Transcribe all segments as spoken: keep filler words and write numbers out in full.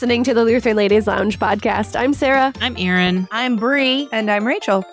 listening to the Lutheran Ladies Lounge podcast. I'm Sarah. I'm Erin. I'm Bree. And I'm Rachel.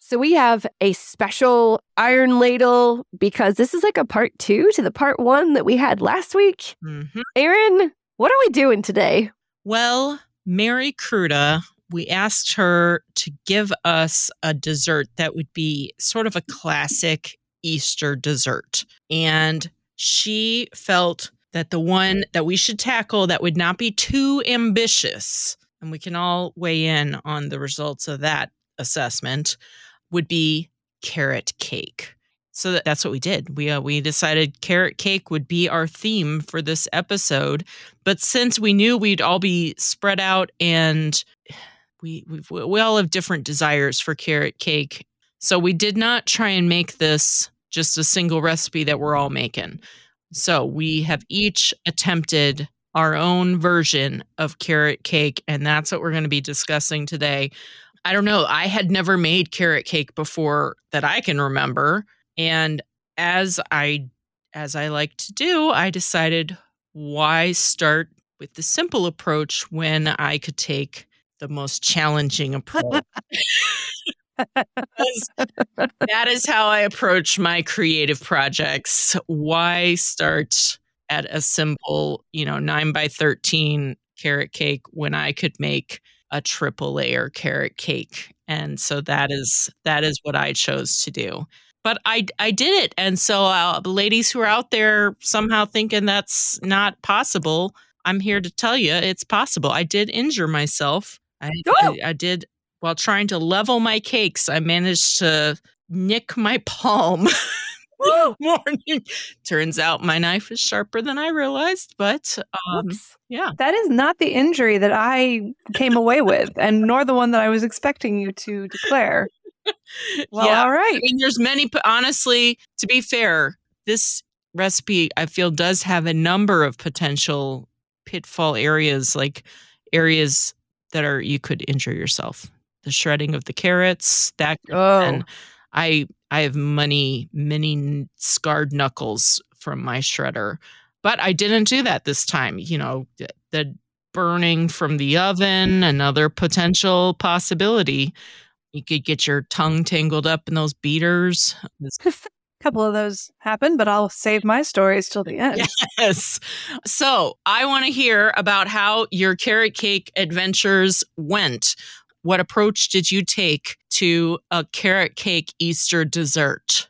So we have a special iron ladle because this is like a part two to the part one that we had last week. Mm-hmm. Erin, what are we doing today? Well, Mary Kruta, we asked her to give us a dessert that would be sort of a classic Easter dessert. And she felt that the one that we should tackle that would not be too ambitious, and we can all weigh in on the results of that assessment, would be carrot cake. So that's what we did. We uh, we decided carrot cake would be our theme for this episode. But since we knew we'd all be spread out and we we've, we all have different desires for carrot cake, so we did not try and make this just a single recipe that we're all making. So we have each attempted our own version of carrot cake, and that's what we're going to be discussing today. I don't know. I had never made carrot cake before that I can remember. And as I as I like to do, I decided why start with the simple approach when I could take the most challenging approach. That is how I approach my creative projects. Why start at a simple, you know, nine by thirteen carrot cake when I could make a triple layer carrot cake? And so that is that is what I chose to do. But I, I did it. And so uh, ladies who are out there somehow thinking that's not possible, I'm here to tell you it's possible. I did injure myself. I, I, I did, while trying to level my cakes, I managed to nick my palm. Morning. Turns out my knife is sharper than I realized, but um, yeah. That is not the injury that I came away with, and nor the one that I was expecting you to declare. Well, yeah. All right. I mean, there's many, honestly, to be fair, this recipe, I feel, does have a number of potential pitfall areas, like areas that are, you could injure yourself. The shredding of the carrots, that, oh. and I... I have many, many scarred knuckles from my shredder, but I didn't do that this time. You know, the burning from the oven, another potential possibility. You could get your tongue tangled up in those beaters. A couple of those happened, but I'll save my stories till the end. Yes. So I want to hear about how your carrot cake adventures went. What approach did you take to a carrot cake Easter dessert?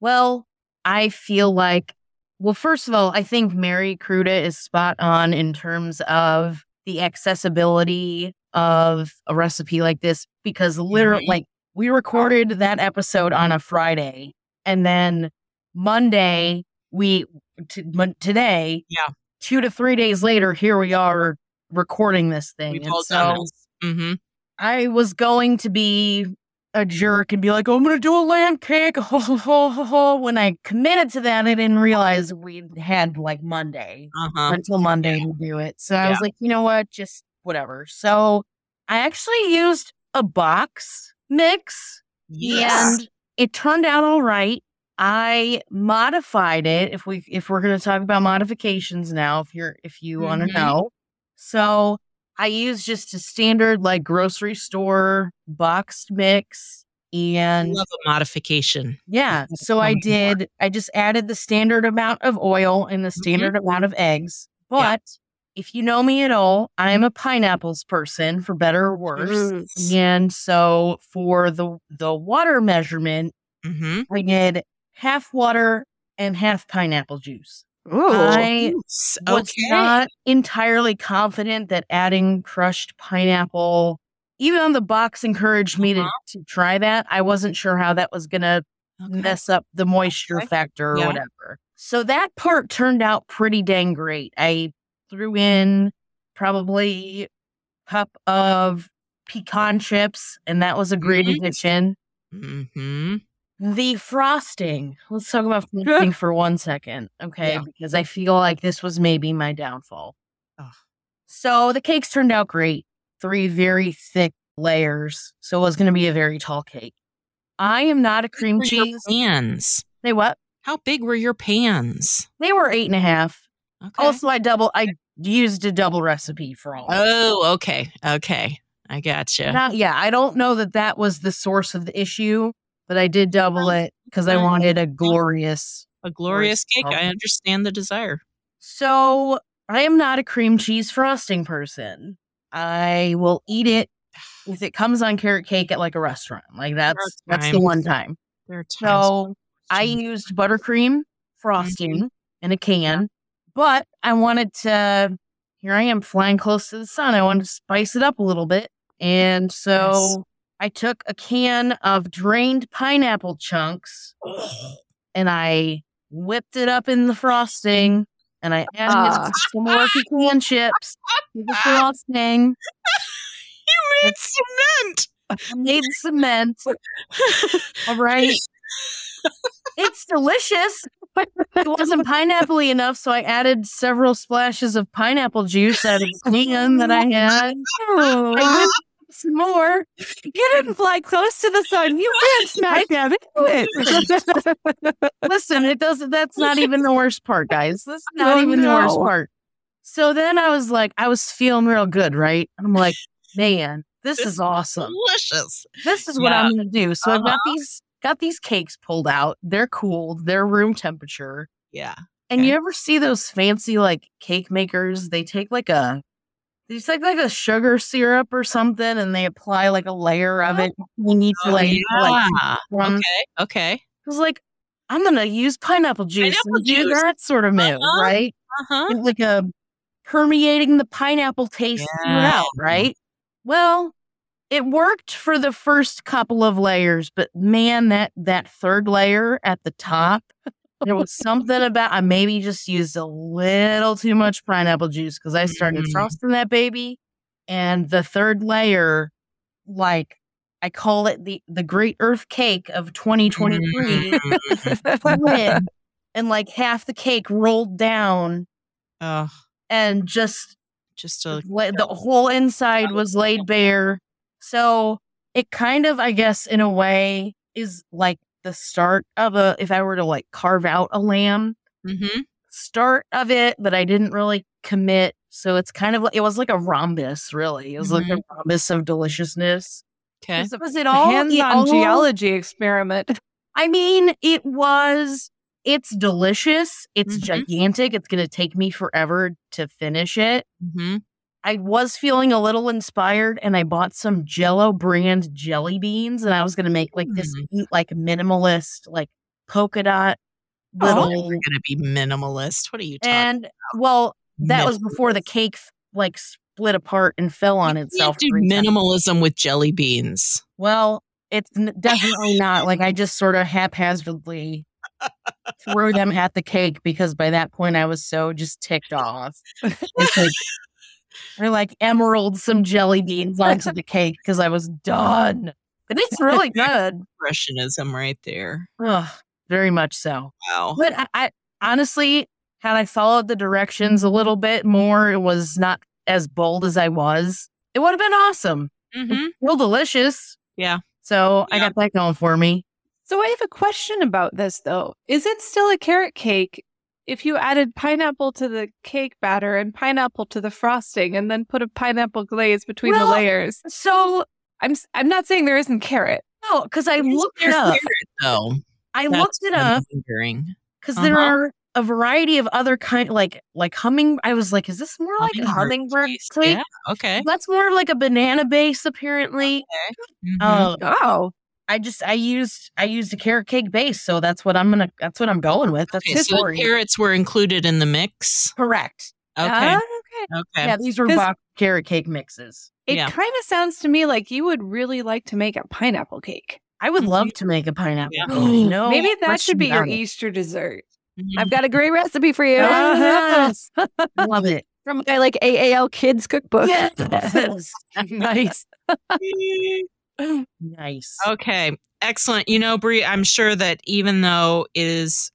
Well, I feel like, well, first of all, I think Mary Kruta is spot on in terms of the accessibility of a recipe like this, because literally, like, we recorded that episode on a Friday, and then Monday, we, t- today, yeah, two to three days later, here we are recording this thing. We've all done this. Mm-hmm. I was going to be a jerk and be like, oh, I'm going to do a lamb cake. Ho, ho, ho, ho, ho. When I committed to that, I didn't realize we had like Monday uh-huh. until Monday yeah. to do it. So yeah. I was like, you know what? Just whatever. So I actually used a box mix yes. and it turned out all right. I modified it. If we, if we're going to talk about modifications now, if you're, if you mm-hmm. want to know. So I used just a standard like grocery store boxed mix, and I love a modification. Yeah. So I did, I just added the standard amount of oil and the standard mm-hmm. amount of eggs. But yeah. if you know me at all, I'm a pineapples person for better or worse. Yes. And so for the, the water measurement, mm-hmm. I did half water and half pineapple juice. Ooh, I was okay. not entirely confident that adding crushed pineapple, even though the box encouraged me uh-huh. to, to try that, I wasn't sure how that was going to okay. mess up the moisture okay. factor or yeah. whatever. So that part turned out pretty dang great. I threw in probably a cup of pecan chips, and that was a great mm-hmm. addition. Mm-hmm. The frosting. Let's talk about frosting for one second, okay? Yeah. Because I feel like this was maybe my downfall. Ugh. So the cakes turned out great. Three very thick layers. So it was going to be a very tall cake. I am not a cream cheese. Pans. They what? How big were your pans? They were eight and a half. Okay. Also, I double. I used a double recipe for all. Oh, okay. Okay. I gotcha. Not, yeah. I don't know that that was the source of the issue, but I did double it because I wanted a glorious. A glorious cake. Coffee. I understand the desire. So I am not a cream cheese frosting person. I will eat it if it comes on carrot cake at like a restaurant. Like that's that's the one time. There are times. So I used buttercream frosting mm-hmm. in a can, but I wanted to, here I am flying close to the sun. I wanted to spice it up a little bit. And so yes. I took a can of drained pineapple chunks and I whipped it up in the frosting and I added uh, some more pecan chips to the frosting. You made cement. I made cement. All right. It's delicious. It wasn't pineapple-y enough, so I added several splashes of pineapple juice out of the can that I had. Oh, I some more. You didn't fly close to the sun. You went smack dab into it. Listen, it doesn't. That's not even the worst part, guys. That's not oh, even no. the worst part. So then I was like, I was feeling real good, right? And I'm like, man, this, this is awesome. Delicious. This is yeah. what I'm going to do. So uh-huh. I've got these. Got these cakes pulled out. They're cooled. They're room temperature. Yeah. And okay. you ever see those fancy like cake makers? They take like a, they take like a sugar syrup or something, and they apply like a layer of it. We need to like, oh, yeah. like from, okay, okay. It was like, I'm gonna use pineapple juice pineapple and juice. do that sort of move, uh-huh. right? Uh huh. Like a permeating the pineapple taste yeah. throughout, right? Well. It worked for the first couple of layers, but man, that, that third layer at the top, there was something about, I maybe just used a little too much pineapple juice because I started mm-hmm. frosting that baby. And the third layer, like I call it the, the Great Earth Cake of twenty twenty-three. Mm-hmm. when, and like half the cake rolled down oh. and just, just a- the whole inside was laid bare. So it kind of, I guess, in a way, is like the start of a, if I were to like carve out a lamb, mm-hmm. start of it, but I didn't really commit. So it's kind of like, it was like a rhombus, really. It was mm-hmm. like a rhombus of deliciousness. Okay. Was it, was it all hands-on geology experiment? I mean, it was, it's delicious. It's mm-hmm. gigantic. It's going to take me forever to finish it. Mm-hmm. I was feeling a little inspired, and I bought some Jell-O brand jelly beans, and I was going to make like this mm. like minimalist, like polka dot little. Oh, you're going to be minimalist. What are you talking and, about? And well, that minimalist. was before the cake like split apart and fell on you itself. You do minimalism times. with jelly beans. Well, it's definitely not like I just sort of haphazardly threw them at the cake because by that point I was so just ticked off. It's like, or like emerald some jelly beans onto the cake because I was done. But it's really good. Impressionism right there. Ugh, very much so. Wow. But I, I honestly, had I followed the directions a little bit more, it was not as bold as I was. It would have been awesome. Mm-hmm. Real delicious. Yeah. So yeah. I got that going for me. So I have a question about this, though. Is it still a carrot cake if you added pineapple to the cake batter and pineapple to the frosting and then put a pineapple glaze between well, the layers? So I'm I'm not saying there isn't carrot. No, because I looked it up. Carrot, I That's looked it up because uh-huh. there are a variety of other kind, like like humming. I was like, is this more like a hummingbird cake? Yeah, okay. That's more like a banana base, apparently. Okay. Mm-hmm. Uh, oh. I just I used I used a carrot cake base, so that's what I'm gonna that's what I'm going with. That's okay, so the carrots were included in the mix. Correct. Okay. Uh, okay. okay. Yeah, these were box carrot cake mixes. It yeah. kind of sounds to me like you would really like to make a pineapple cake. I would mm-hmm. love to make a pineapple. Yeah. cake. No, maybe that should be your it. Easter dessert. Mm-hmm. I've got a great recipe for you. Yes. Love it from my like A A L Kids Cookbook. Yes. Nice. Nice. Okay. Excellent. You know, Bree, I'm sure that even though it is,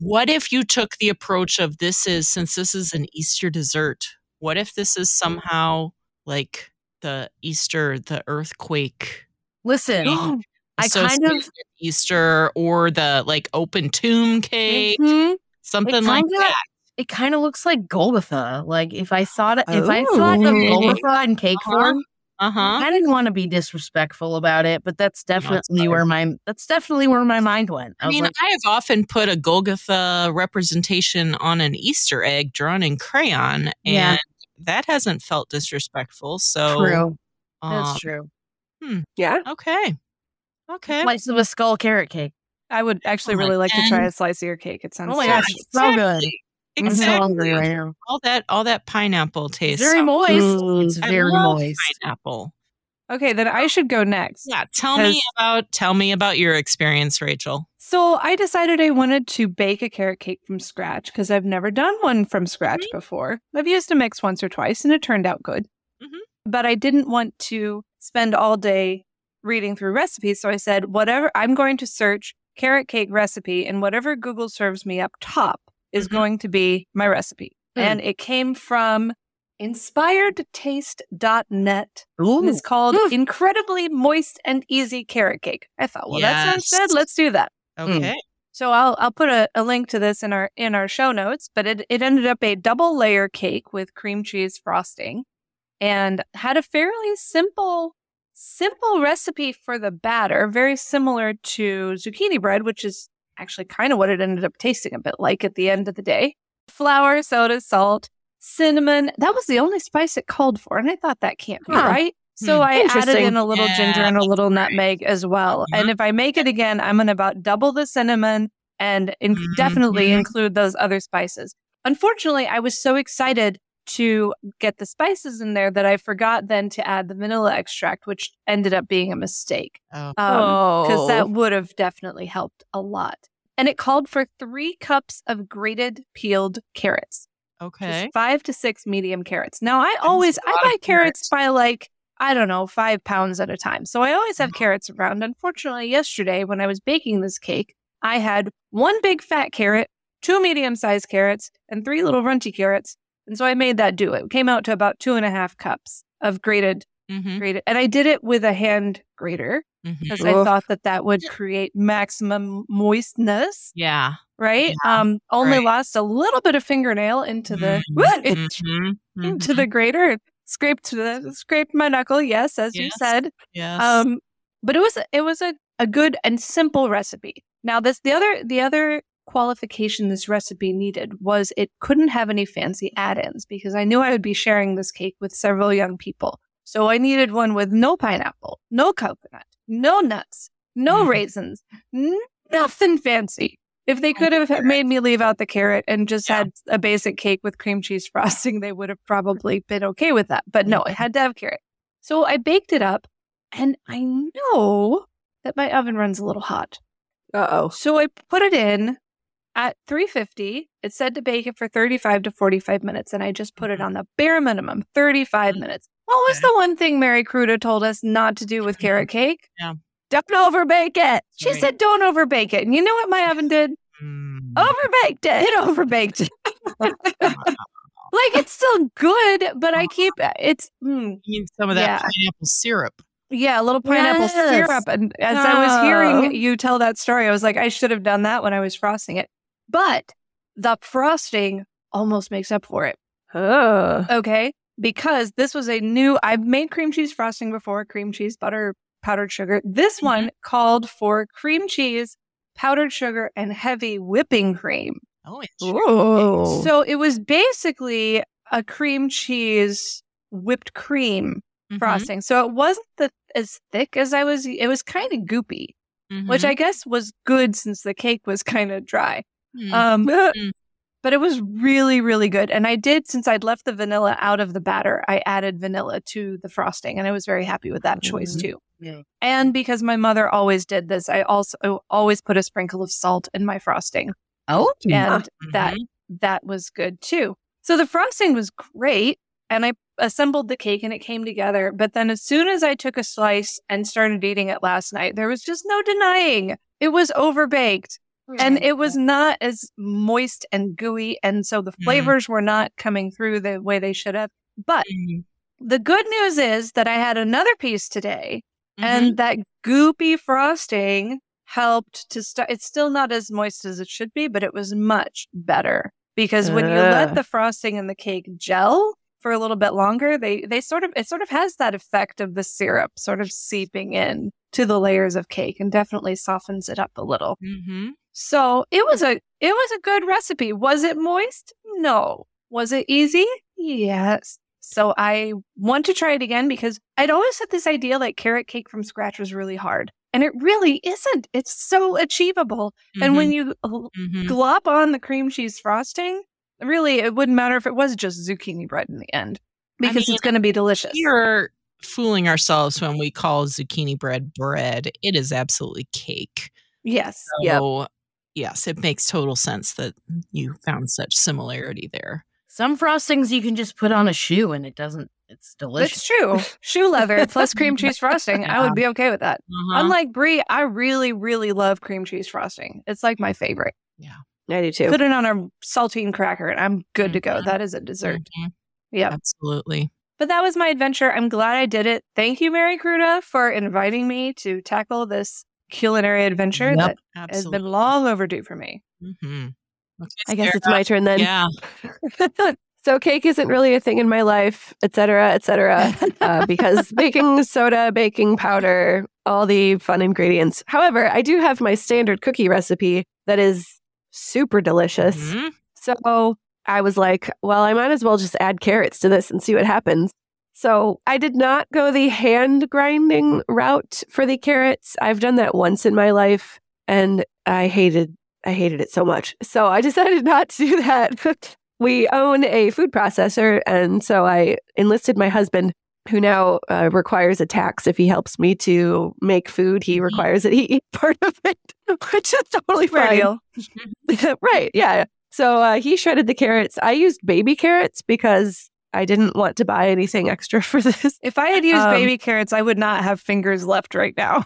what if you took the approach of this is, since this is an Easter dessert, what if this is somehow like the Easter, the earthquake? Listen, oh, I kind of Easter or the like open tomb cake, mm-hmm. something like that. it kind of looks like Golgotha. Like if I thought it, if oh. I thought of Golgotha in cake uh-huh. form, uh-huh. I didn't want to be disrespectful about it, but that's definitely no, where my that's definitely where my mind went. I, I mean, like, I have often put a Golgotha representation on an Easter egg drawn in crayon, and yeah. that hasn't felt disrespectful. So true, um, that's true. Hmm. Yeah. Okay. Okay. Slice of a skull carrot cake. I would actually oh really like God. to try a slice of your cake. It sounds oh my gosh, it's exactly. so good. Exactly. I'm so hungry right now. All that, all that pineapple taste. Very moist. Mm, it's very I love moist. Pineapple. Okay, then I should go next. Yeah, tell me about tell me about your experience, Rachel. So I decided I wanted to bake a carrot cake from scratch because I've never done one from scratch mm-hmm. before. I've used a mix once or twice, and it turned out good. Mm-hmm. But I didn't want to spend all day reading through recipes, so I said, whatever. I'm going to search carrot cake recipe, and whatever Google serves me up top is mm-hmm. going to be my recipe. Mm. And it came from inspired taste dot net. Ooh. And it's called Ooh. Incredibly Moist and Easy Carrot Cake. I thought, well, yes. that sounds good. Let's do that. Okay. Mm. So I'll I'll put a, a link to this in our in our show notes, but it, it ended up a double layer cake with cream cheese frosting and had a fairly simple Simple recipe for the batter, very similar to zucchini bread, which is actually kind of what it ended up tasting a bit like at the end of the day. Flour, soda, salt, cinnamon. That was the only spice it called for, and I thought that can't be huh. right. So hmm. I added in a little yeah. ginger and a little nutmeg as well. Mm-hmm. And if I make it again, I'm going to about double the cinnamon and in- mm-hmm. definitely mm-hmm. include those other spices. Unfortunately, I was so excited to get the spices in there that I forgot then to add the vanilla extract, which ended up being a mistake. Oh. Um, because that would have definitely helped a lot. And it called for three cups of grated peeled carrots. Okay. Five to six medium carrots. Now, I always, I buy carrots by like, I don't know, five pounds at a time. So I always have mm-hmm. carrots around. Unfortunately, yesterday when I was baking this cake, I had one big fat carrot, two medium-sized carrots, and three little runty carrots. And so I made that do it. It came out to about two and a half cups of grated, mm-hmm. grated, and I did it with a hand grater because mm-hmm. I thought that that would create maximum moistness. Yeah. Right. Yeah. Um. Only right. lost a little bit of fingernail into the mm-hmm. into the grater. Scraped the scraped my knuckle. Yes, as yes. you said. Yes. Um. But it was it was a, a good and simple recipe. Now this the other the other. qualification this recipe needed was it couldn't have any fancy add-ins because I knew I would be sharing this cake with several young people. So I needed one with no pineapple, no coconut, no nuts, no raisins, nothing fancy. If they could have made me leave out the carrot and just yeah. had a basic cake with cream cheese frosting, they would have probably been okay with that. But no, it had to have carrot. So I baked it up, and I know that my oven runs a little hot. Uh-oh. So I put it in at three fifty, it said to bake it for thirty-five to forty-five minutes, and I just put it on the bare minimum, thirty-five minutes. What was the one thing Mary Kruta told us not to do with carrot cake? Yeah. Don't overbake it. She right. said don't overbake it. And you know what my oven did? Mm. Overbaked it. It overbaked it. Like, it's still good, but I keep, it's... Mm, you need some of that yeah. pineapple syrup. Yeah, a little pineapple yes. syrup. And as oh. I was hearing you tell that story, I was like, I should have done that when I was frosting it. But the frosting almost makes up for it. Oh. Okay. Because this was a new, I've made cream cheese frosting before, cream cheese, butter, powdered sugar. This mm-hmm. one called for cream cheese, powdered sugar, and heavy whipping cream. Oh, interesting. So it was basically a cream cheese whipped cream mm-hmm. frosting. So it wasn't the, as thick as I was, it was kind of goopy, mm-hmm. which I guess was good since the cake was kind of dry. Mm. Um, mm. But it was really, really good. And I did, since I'd left the vanilla out of the batter, I added vanilla to the frosting. And I was very happy with that choice, mm-hmm. too. Yeah. And because my mother always did this, I also I always put a sprinkle of salt in my frosting. Oh, yeah. And mm-hmm. that that was good, too. So the frosting was great. And I assembled the cake and it came together. But then as soon as I took a slice and started eating it last night, there was just no denying it was overbaked. And it was not as moist and gooey, and so the flavors mm-hmm. were not coming through the way they should have. But mm-hmm. the good news is that I had another piece today, mm-hmm. and that goopy frosting helped to start. It's still not as moist as it should be, but it was much better. because when uh. you let the frosting and the cake gel for a little bit longer, they they sort of it sort of has that effect of the syrup sort of seeping in to the layers of cake and definitely softens it up a little. Mm-hmm. So it was a it was a good recipe. Was it moist? No. Was it easy? Yes. So I want to try it again because I'd always had this idea like carrot cake from scratch was really hard. And it really isn't. It's so achievable. Mm-hmm. And when you mm-hmm. glop on the cream cheese frosting, really, it wouldn't matter if it was just zucchini bread in the end because I mean, it's going to be delicious. We're fooling ourselves when we call zucchini bread bread. It is absolutely cake. Yes. So, yep. yes, it makes total sense that you found such similarity there. Some frostings you can just put on a shoe and it doesn't, it's delicious. It's true. Shoe leather plus cream cheese frosting. Yeah. I would be okay with that. Uh-huh. Unlike Brie, I really, really love cream cheese frosting. It's like my favorite. Yeah. I do too. Put it on a saltine cracker and I'm good mm-hmm. to go. That is a dessert. Mm-hmm. Yeah. Absolutely. But that was my adventure. I'm glad I did it. Thank you, Mary Kruta, for inviting me to tackle this culinary adventure yep. that Absolutely. has been long overdue for me. Mm-hmm. I guess it's my turn then. Yeah. So cake isn't really a thing in my life, et cetera, et cetera, uh, because baking soda, baking powder, all the fun ingredients. However, I do have my standard cookie recipe that is super delicious. Mm-hmm. So I was like, well, I might as well just add carrots to this and see what happens. So I did not go the hand grinding route for the carrots. I've done that once in my life and I hated I hated it so much. So I decided not to do that. We own a food processor. And so I enlisted my husband, who now uh, requires a tax if he helps me to make food. He requires that he eat part of it, which is totally fine. Right. Yeah. So uh, he shredded the carrots. I used baby carrots because I didn't want to buy anything extra for this. If I had used um, baby carrots, I would not have fingers left right now.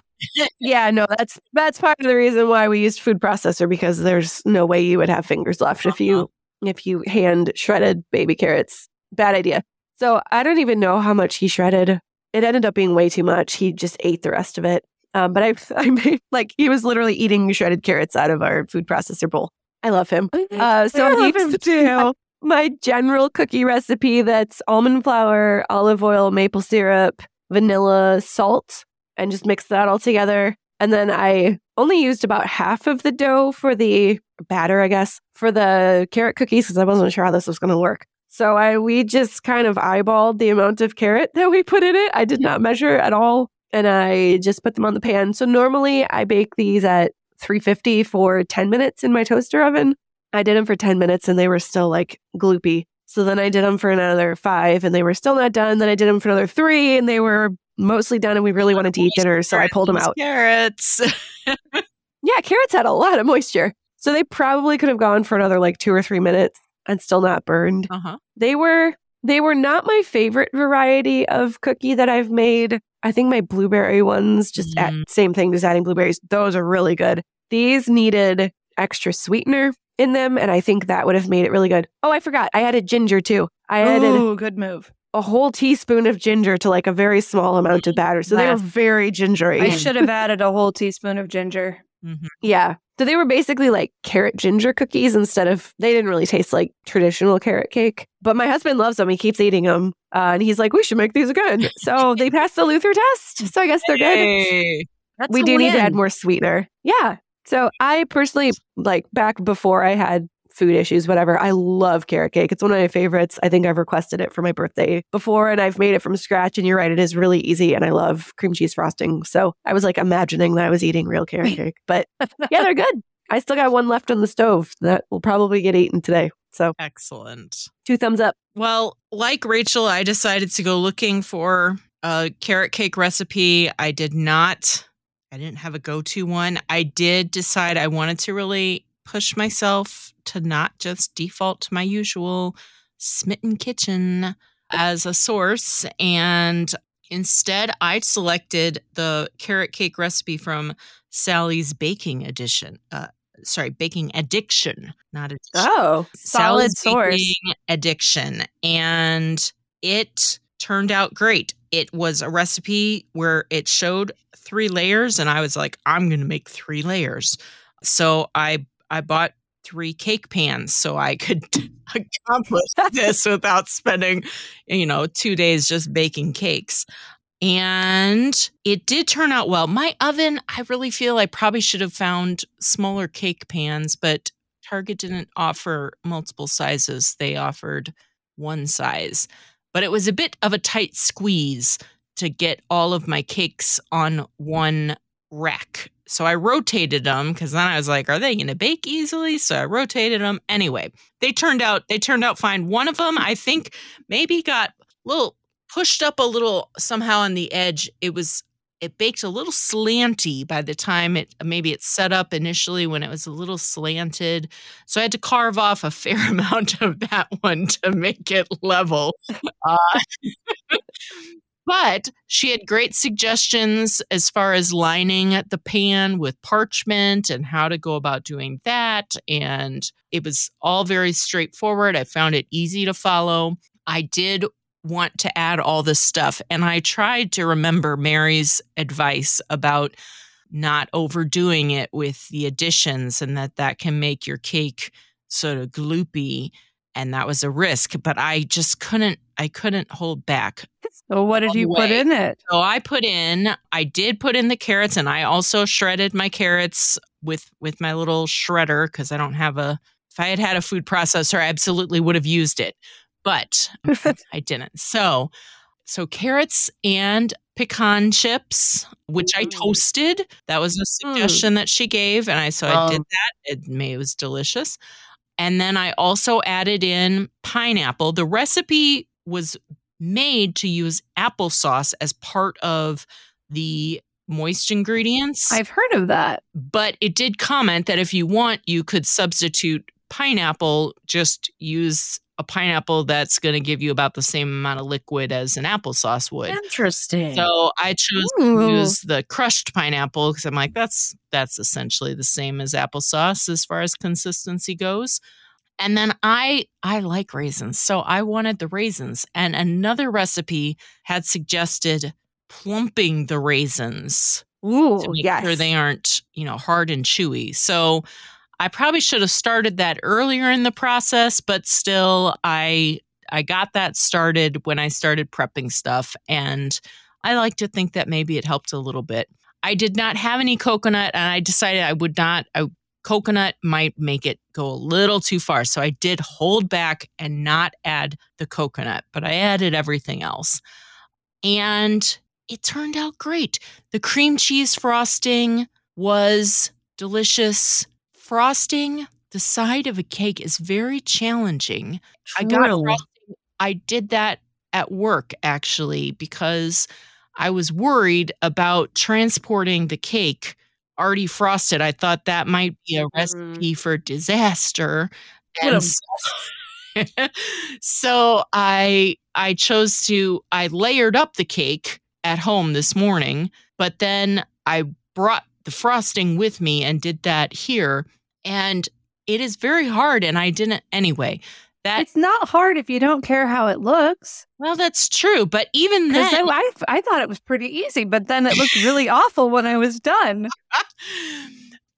Yeah, no, that's that's part of the reason why we used food processor, because there's no way you would have fingers left if you if you hand shredded baby carrots. Bad idea. So I don't even know how much he shredded. It ended up being way too much. He just ate the rest of it. Um, but I, I made like he was literally eating shredded carrots out of our food processor bowl. I love him. Uh, so I love he, him too. My general cookie recipe that's almond flour, olive oil, maple syrup, vanilla, salt, and just mix that all together. And then I only used about half of the dough for the batter, I guess, for the carrot cookies because I wasn't sure how this was going to work. So I we just kind of eyeballed the amount of carrot that we put in it. I did not measure at all, and I just put them on the pan. So normally I bake these at three fifty for ten minutes in my toaster oven. I did them for ten minutes and they were still like gloopy. So then I did them for another five and they were still not done. Then I did them for another three and they were mostly done and we really wanted to eat dinner. So I pulled them out. Carrots. Yeah, carrots had a lot of moisture. So they probably could have gone for another like two or three minutes and still not burned. Uh-huh. They were they were not my favorite variety of cookie that I've made. I think my blueberry ones, just mm. at, same thing, just adding blueberries. Those are really good. These needed extra sweetener in them, and I think that would have made it really good. Oh, I forgot. I added ginger too. I added Ooh, good move. a whole teaspoon of ginger to like a very small amount of batter. So they were very gingery. I should have added a whole teaspoon of ginger. Mm-hmm. Yeah. So they were basically like carrot ginger cookies instead of, they didn't really taste like traditional carrot cake. But my husband loves them. He keeps eating them. Uh, and he's like, we should make these again. So they passed the Luther test. So I guess they're good. Hey, we do win. need to add more sweetener. Yeah. So I personally, like back before I had food issues, whatever, I love carrot cake. It's one of my favorites. I think I've requested it for my birthday before and I've made it from scratch. And you're right, it is really easy. And I love cream cheese frosting. So I was like imagining that I was eating real carrot cake. But yeah, they're good. I still got one left on the stove that will probably get eaten today. So excellent. Two thumbs up. Well, like Rachel, I decided to go looking for a carrot cake recipe. I did not. I didn't have a go-to one. I did decide I wanted to really push myself to not just default to my usual Smitten Kitchen as a source. And instead, I selected the carrot cake recipe from Sally's Baking Addiction. Uh, sorry, Baking Addiction, not Addiction. Oh, solid Sally's source. Baking Addiction. And it turned out great. It was a recipe where it showed three layers and I was like, I'm going to make three layers. So I I bought three cake pans so I could accomplish this without spending, you know, two days just baking cakes. And it did turn out well. My oven, I really feel I probably should have found smaller cake pans, but Target didn't offer multiple sizes. They offered one size, but it was a bit of a tight squeeze to get all of my cakes on one rack. So I rotated them because then I was like, are they going to bake easily? So I rotated them. Anyway, they turned out, they turned out fine. One of them, I think, maybe got a little pushed up a little somehow on the edge. It was, it baked a little slanty by the time it, maybe it set up initially when it was a little slanted. So I had to carve off a fair amount of that one to make it level. Uh, But she had great suggestions as far as lining the pan with parchment and how to go about doing that. And it was all very straightforward. I found it easy to follow. I did want to add all this stuff. And I tried to remember Mary's advice about not overdoing it with the additions and that that can make your cake sort of gloopy. And that was a risk, but I just couldn't, I couldn't hold back. So what did you put in it? So I put in, I did put in the carrots, and I also shredded my carrots with, with my little shredder because I don't have a, if I had had a food processor, I absolutely would have used it, but I didn't. So, so carrots and pecan chips, which I toasted. That was a suggestion mm. that she gave. And I, so um. I did that. It, it was delicious. And then I also added in pineapple. The recipe was made to use applesauce as part of the moist ingredients. I've heard of that. But it did comment that if you want, you could substitute pineapple. Just use a pineapple that's going to give you about the same amount of liquid as an applesauce would. Interesting. So I chose Ooh. to use the crushed pineapple because I'm like, that's that's essentially the same as applesauce as far as consistency goes. And then I I like raisins, so I wanted the raisins. And another recipe had suggested plumping the raisins Ooh, to make yes. sure they aren't, you know, hard and chewy. So I probably should have started that earlier in the process, but still I I got that started when I started prepping stuff, and I like to think that maybe it helped a little bit. I did not have any coconut, and I decided I would not. I, coconut might make it go a little too far, so I did hold back and not add the coconut, but I added everything else. And it turned out great. The cream cheese frosting was delicious. Frosting the side of a cake is very challenging. True. I got frosting. I did that at work, actually, because I was worried about transporting the cake already frosted. I thought that might be a recipe mm. for disaster. And so, so I I chose to, I layered up the cake at home this morning, but then I brought the frosting with me and did that here. And it is very hard. And I didn't anyway. That it's not hard if you don't care how it looks. Well, that's true. But even then, I, I thought it was pretty easy, but then it looked really awful when I was done.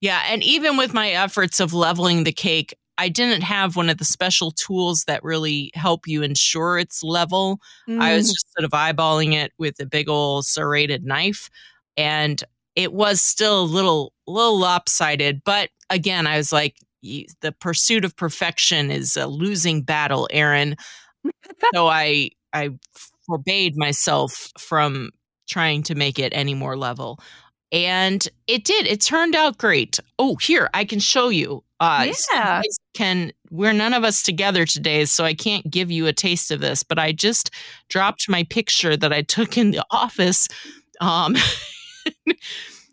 Yeah. And even with my efforts of leveling the cake, I didn't have one of the special tools that really help you ensure it's level. Mm. I was just sort of eyeballing it with a big old serrated knife. And it was still a little, little lopsided, but again, I was like, the pursuit of perfection is a losing battle, Erin. So I, I forbade myself from trying to make it any more level, and it did. It turned out great. Oh, here I can show you. Uh, yeah, so can we're none of us together today, so I can't give you a taste of this. But I just dropped my picture that I took in the office. Um.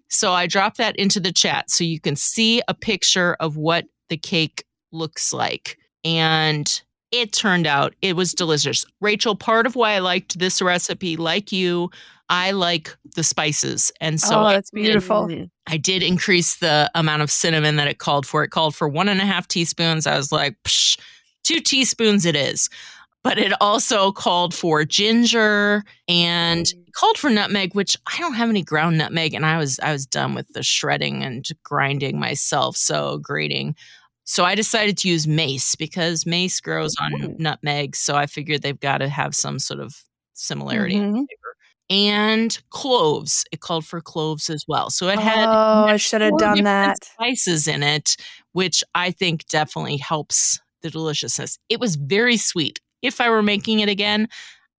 So I dropped that into the chat so you can see a picture of what the cake looks like. And it turned out it was delicious. Rachel, part of why I liked this recipe, like you, I like the spices. And so oh, that's beautiful. I did, I did increase the amount of cinnamon that it called for. It called for one and a half teaspoons. I was like, psh, two teaspoons it is. But it also called for ginger and called for nutmeg, which I don't have any ground nutmeg. And I was I was done with the shredding and grinding myself. So grating. So I decided to use mace because mace grows on mm-hmm. nutmeg. So I figured they've got to have some sort of similarity. Mm-hmm. And cloves. It called for cloves as well. So it had oh, I should have done that. Spices in it, which I think definitely helps the deliciousness. It was very sweet. If I were making it again,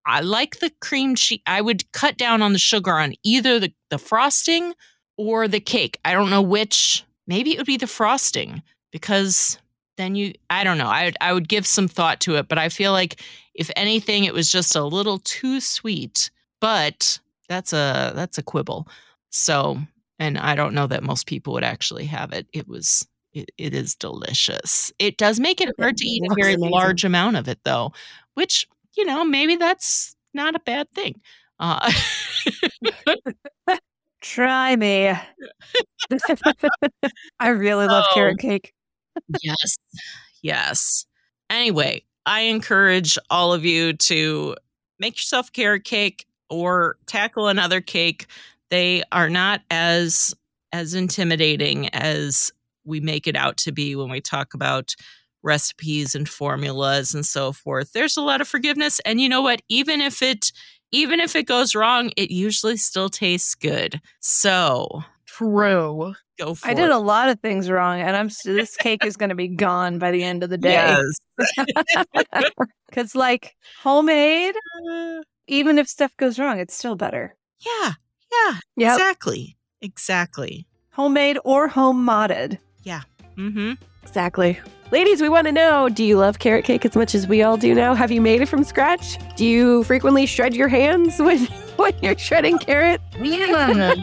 I like the cream cheese. I would cut down on the sugar on either the, the frosting or the cake. I don't know which. Maybe it would be the frosting. Because then you, I don't know, I would, I would give some thought to it. But I feel like if anything, it was just a little too sweet. But that's a that's a quibble. So, and I don't know that most people would actually have it. It was, it, it is delicious. It does make it hard to eat a very large amount of it, though, which, you know, maybe that's not a bad thing. Uh, Try me. I really love oh. carrot cake. Yes. Yes. Anyway, I encourage all of you to make yourself carrot cake or tackle another cake. They are not as as intimidating as we make it out to be when we talk about recipes and formulas and so forth. There's a lot of forgiveness. And you know what? Even if it even if it goes wrong, it usually still tastes good. So true. Go for I did it. a lot of things wrong, and I'm this cake is going to be gone by the end of the day. Yes. Because, like, homemade, even if stuff goes wrong, it's still better. Yeah, yeah, yep. exactly, exactly. Homemade or home modded. Yeah. Mm-hmm. Exactly. Ladies, we want to know, do you love carrot cake as much as we all do now? Have you made it from scratch? Do you frequently shred your hands when, when you're shredding carrot? Yeah.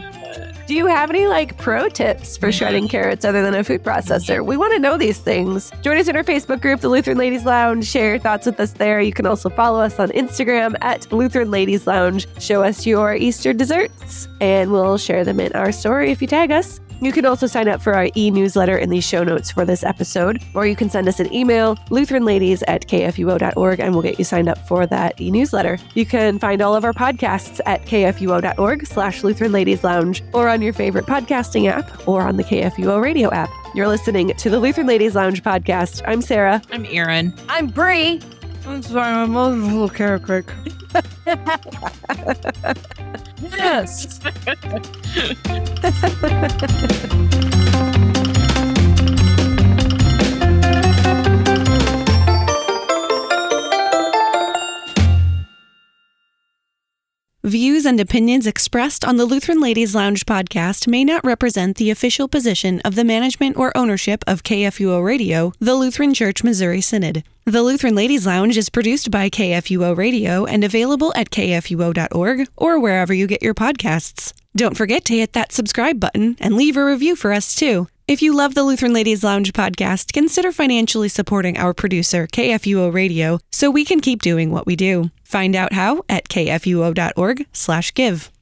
Do you have any like pro tips for shredding carrots other than a food processor? We want to know these things. Join us in our Facebook group, The Lutheran Ladies Lounge. Share your thoughts with us there. You can also follow us on Instagram at Lutheran Ladies Lounge. Show us your Easter desserts and we'll share them in our story if you tag us. You can also sign up for our e-newsletter in the show notes for this episode, or you can send us an email, lutheranladies at k f u o dot org, and we'll get you signed up for that e-newsletter. You can find all of our podcasts at k f u o dot org slash Lutheran Ladies Lounge, or on your favorite podcasting app, or on the K F U O radio app. You're listening to the Lutheran Ladies Lounge podcast. I'm Sarah. I'm Erin. I'm Bree. I'm sorry, I'm a little carrot cake. Yes. Views and opinions expressed on the Lutheran Ladies Lounge podcast may not represent the official position of the management or ownership of K F U O Radio, the Lutheran Church, Missouri Synod. The Lutheran Ladies Lounge is produced by K F U O Radio and available at k f u o dot org or wherever you get your podcasts. Don't forget to hit that subscribe button and leave a review for us, too. If you love the Lutheran Ladies Lounge podcast, consider financially supporting our producer, K F U O Radio, so we can keep doing what we do. Find out how at k f u o dot org slash give.